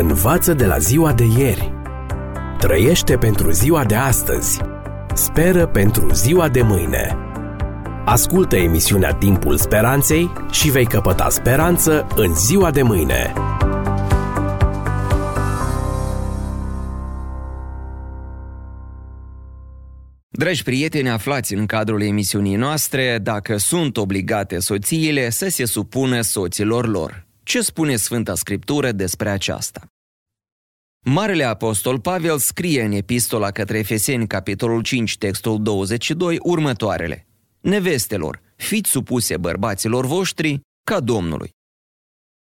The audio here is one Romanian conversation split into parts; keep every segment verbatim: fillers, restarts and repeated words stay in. Învață de la ziua de ieri. Trăiește pentru ziua de astăzi. Speră pentru ziua de mâine. Ascultă emisiunea Timpul Speranței și vei căpăta speranță în ziua de mâine. Dragi prieteni, aflați în cadrul emisiunii noastre dacă sunt obligate soțiile să se supună soților lor. Ce spune Sfânta Scriptură despre aceasta? Marele Apostol Pavel scrie în epistola către Efeseni, capitolul cinci, textul douăzeci și doi, următoarele. Nevestelor, fiți supuse bărbaților voștri ca Domnului.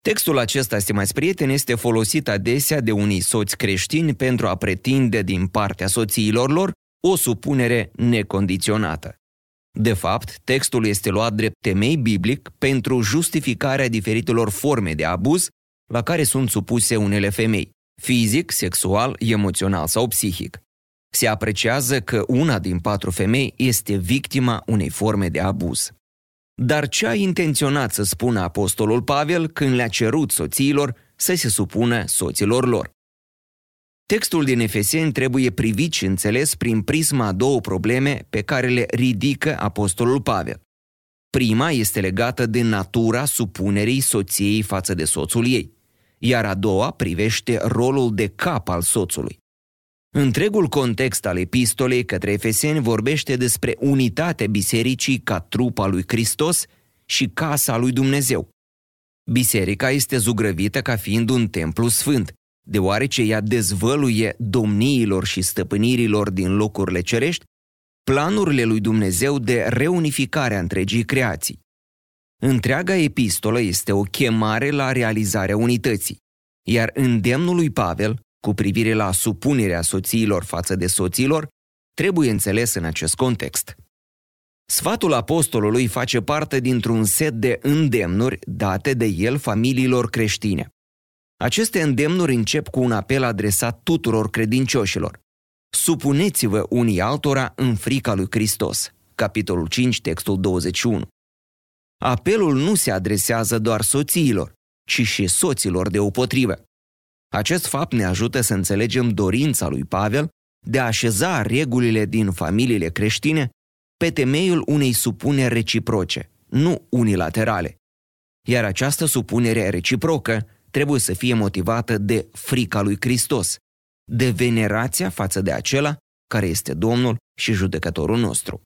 Textul acesta, stimați prieteni, este folosit adesea de unii soți creștini pentru a pretinde din partea soțiilor lor o supunere necondiționată. De fapt, textul este luat drept temei biblic pentru justificarea diferitelor forme de abuz la care sunt supuse unele femei, fizic, sexual, emoțional sau psihic. Se apreciază că una din patru femei este victima unei forme de abuz. Dar ce a intenționat să spună Apostolul Pavel când le-a cerut soțiilor să se supună soților lor? Textul din Efeseni trebuie privit și înțeles prin prisma a două probleme pe care le ridică Apostolul Pavel. Prima este legată de natura supunerii soției față de soțul ei, iar a doua privește rolul de cap al soțului. Întregul context al epistolei către Efeseni vorbește despre unitatea bisericii ca trup al lui Hristos și casa lui Dumnezeu. Biserica este zugrăvită ca fiind un templu sfânt, deoarece ea dezvăluie domniilor și stăpânirilor din locurile cerești planurile lui Dumnezeu de reunificare a întregii creații. Întreaga epistolă este o chemare la realizarea unității, iar îndemnul lui Pavel, cu privire la supunerea soțiilor față de soților, trebuie înțeles în acest context. Sfatul apostolului face parte dintr-un set de îndemnuri date de el familiilor creștine. Aceste îndemnuri încep cu un apel adresat tuturor credincioșilor. Supuneți-vă unii altora în frica lui Hristos. Capitolul cinci, textul douăzeci și unu. Apelul nu se adresează doar soțiilor, ci și soților deopotrivă. Acest fapt ne ajută să înțelegem dorința lui Pavel de a așeza regulile din familiile creștine pe temeiul unei supuneri reciproce, nu unilaterale. Iar această supunere reciprocă trebuie să fie motivată de frica lui Hristos, de venerația față de acela care este Domnul și judecătorul nostru.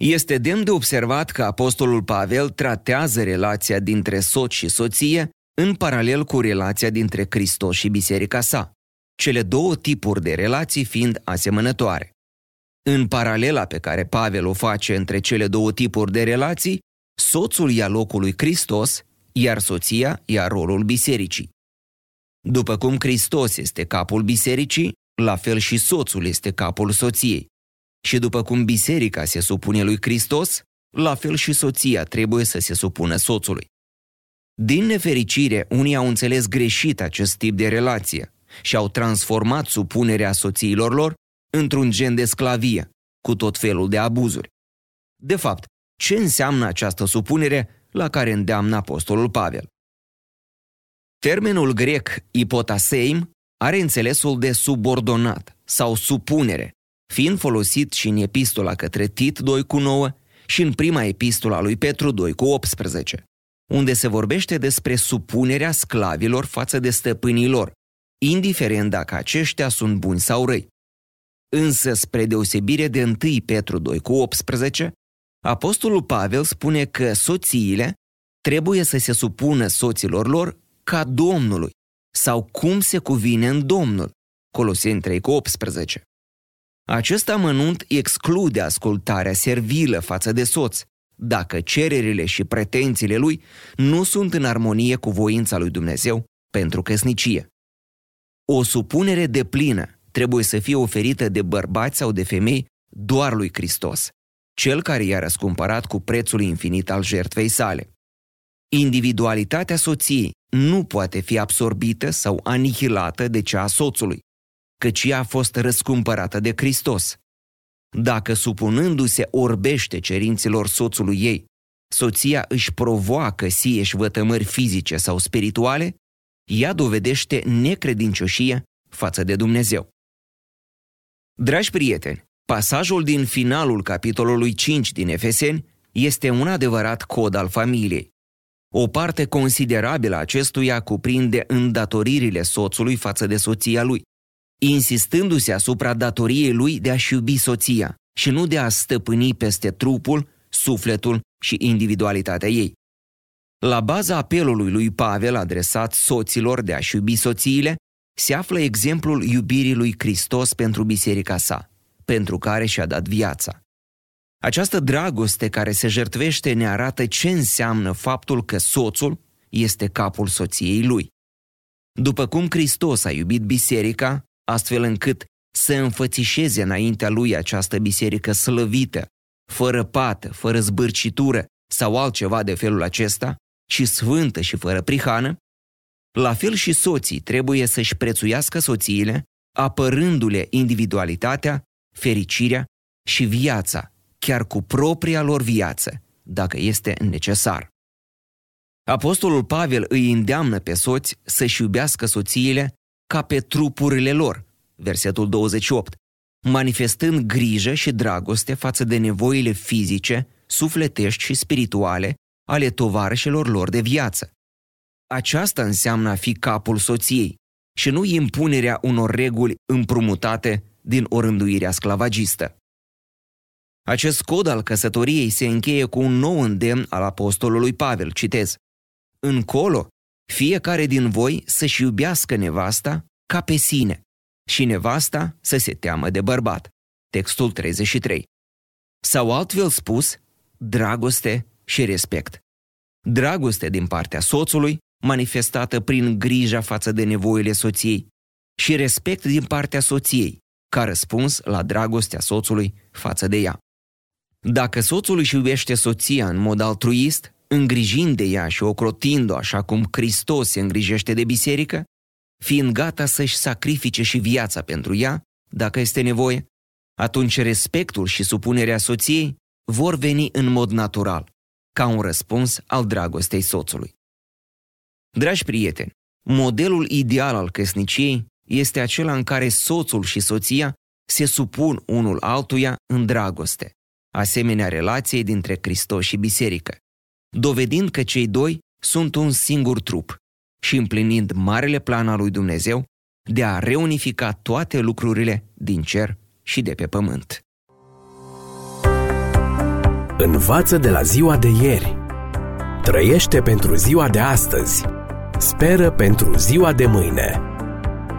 Este demn de observat că Apostolul Pavel tratează relația dintre soț și soție în paralel cu relația dintre Hristos și biserica sa, cele două tipuri de relații fiind asemănătoare. În paralela pe care Pavel o face între cele două tipuri de relații, soțul ia locul lui Hristos, iar soția ia rolul bisericii. După cum Hristos este capul bisericii, la fel și soțul este capul soției. Și după cum biserica se supune lui Hristos, la fel și soția trebuie să se supună soțului. Din nefericire, unii au înțeles greșit acest tip de relație și au transformat supunerea soțiilor lor într-un gen de sclavie, cu tot felul de abuzuri. De fapt, ce înseamnă această supunere la care îndeamnă Apostolul Pavel? Termenul grec ipotaseim are înțelesul de subordonat sau supunere, fiind folosit și în epistola către Tit doi cu nouă și în prima epistola lui Petru doi cu optsprezece, unde se vorbește despre supunerea sclavilor față de stăpânii lor, indiferent dacă aceștia sunt buni sau răi. Însă, spre deosebire de întâi Petru doi cu optsprezece, Apostolul Pavel spune că soțiile trebuie să se supună soților lor ca Domnului sau cum se cuvine în Domnul, Coloseni trei cu optsprezece. Acest amănunt exclude ascultarea servilă față de soț, dacă cererile și pretențiile lui nu sunt în armonie cu voința lui Dumnezeu pentru căsnicie. O supunere deplină trebuie să fie oferită de bărbați sau de femei doar lui Hristos, cel care i-a răscumpărat cu prețul infinit al jertfei sale. Individualitatea soției nu poate fi absorbită sau anihilată de cea a soțului, căci ea a fost răscumpărată de Hristos. Dacă, supunându-se, orbește cerințelor soțului ei, soția își provoacă sieși vătămări fizice sau spirituale, ea dovedește necredincioșie față de Dumnezeu. Dragi prieteni, pasajul din finalul capitolului cinci din Efeseni este un adevărat cod al familiei. O parte considerabilă a acestuia cuprinde îndatoririle soțului față de soția lui, insistându-se asupra datoriei lui de a-și iubi soția și nu de a stăpâni peste trupul, sufletul și individualitatea ei. La baza apelului lui Pavel adresat soților de a-și iubi soțiile, se află exemplul iubirii lui Hristos pentru biserica sa, pentru care și-a dat viața. Această dragoste care se jertvește ne arată ce înseamnă faptul că soțul este capul soției lui. După cum Hristos a iubit biserica, astfel încât să înfățișeze înaintea lui această biserică slăvită, fără pată, fără zbârcitură sau altceva de felul acesta, și sfântă și fără prihană, la fel și soții trebuie să-și prețuiască soțiile, apărându-le individualitatea, fericirea și viața, chiar cu propria lor viață, dacă este necesar. Apostolul Pavel îi îndeamnă pe soți să-și iubească soțiile ca pe trupurile lor, versetul douăzeci și opt, manifestând grijă și dragoste față de nevoile fizice, sufletești și spirituale ale tovarășilor lor de viață. Aceasta înseamnă a fi capul soției și nu impunerea unor reguli împrumutate din orânduirea sclavagistă. Acest cod al căsătoriei se încheie cu un nou îndemn al apostolului Pavel, citez: Încolo, fiecare din voi să-și iubească nevasta ca pe sine și nevasta să se teamă de bărbat. Textul treizeci și trei. Sau altfel spus, dragoste și respect. Dragoste din partea soțului, manifestată prin grija față de nevoile soției, și respect din partea soției, ca răspuns la dragostea soțului față de ea. Dacă soțul își iubește soția în mod altruist, îngrijind de ea și ocrotind-o așa cum Hristos se îngrijește de biserică, fiind gata să-și sacrifice și viața pentru ea, dacă este nevoie, atunci respectul și supunerea soției vor veni în mod natural, ca un răspuns al dragostei soțului. Dragi prieteni, modelul ideal al căsniciei este acela în care soțul și soția se supun unul altuia în dragoste, asemenea relației dintre Hristos și biserică, dovedind că cei doi sunt un singur trup și împlinind marele plan al lui Dumnezeu de a reunifica toate lucrurile din cer și de pe pământ. Învață de la ziua de ieri. Trăiește pentru ziua de astăzi. Speră pentru ziua de mâine.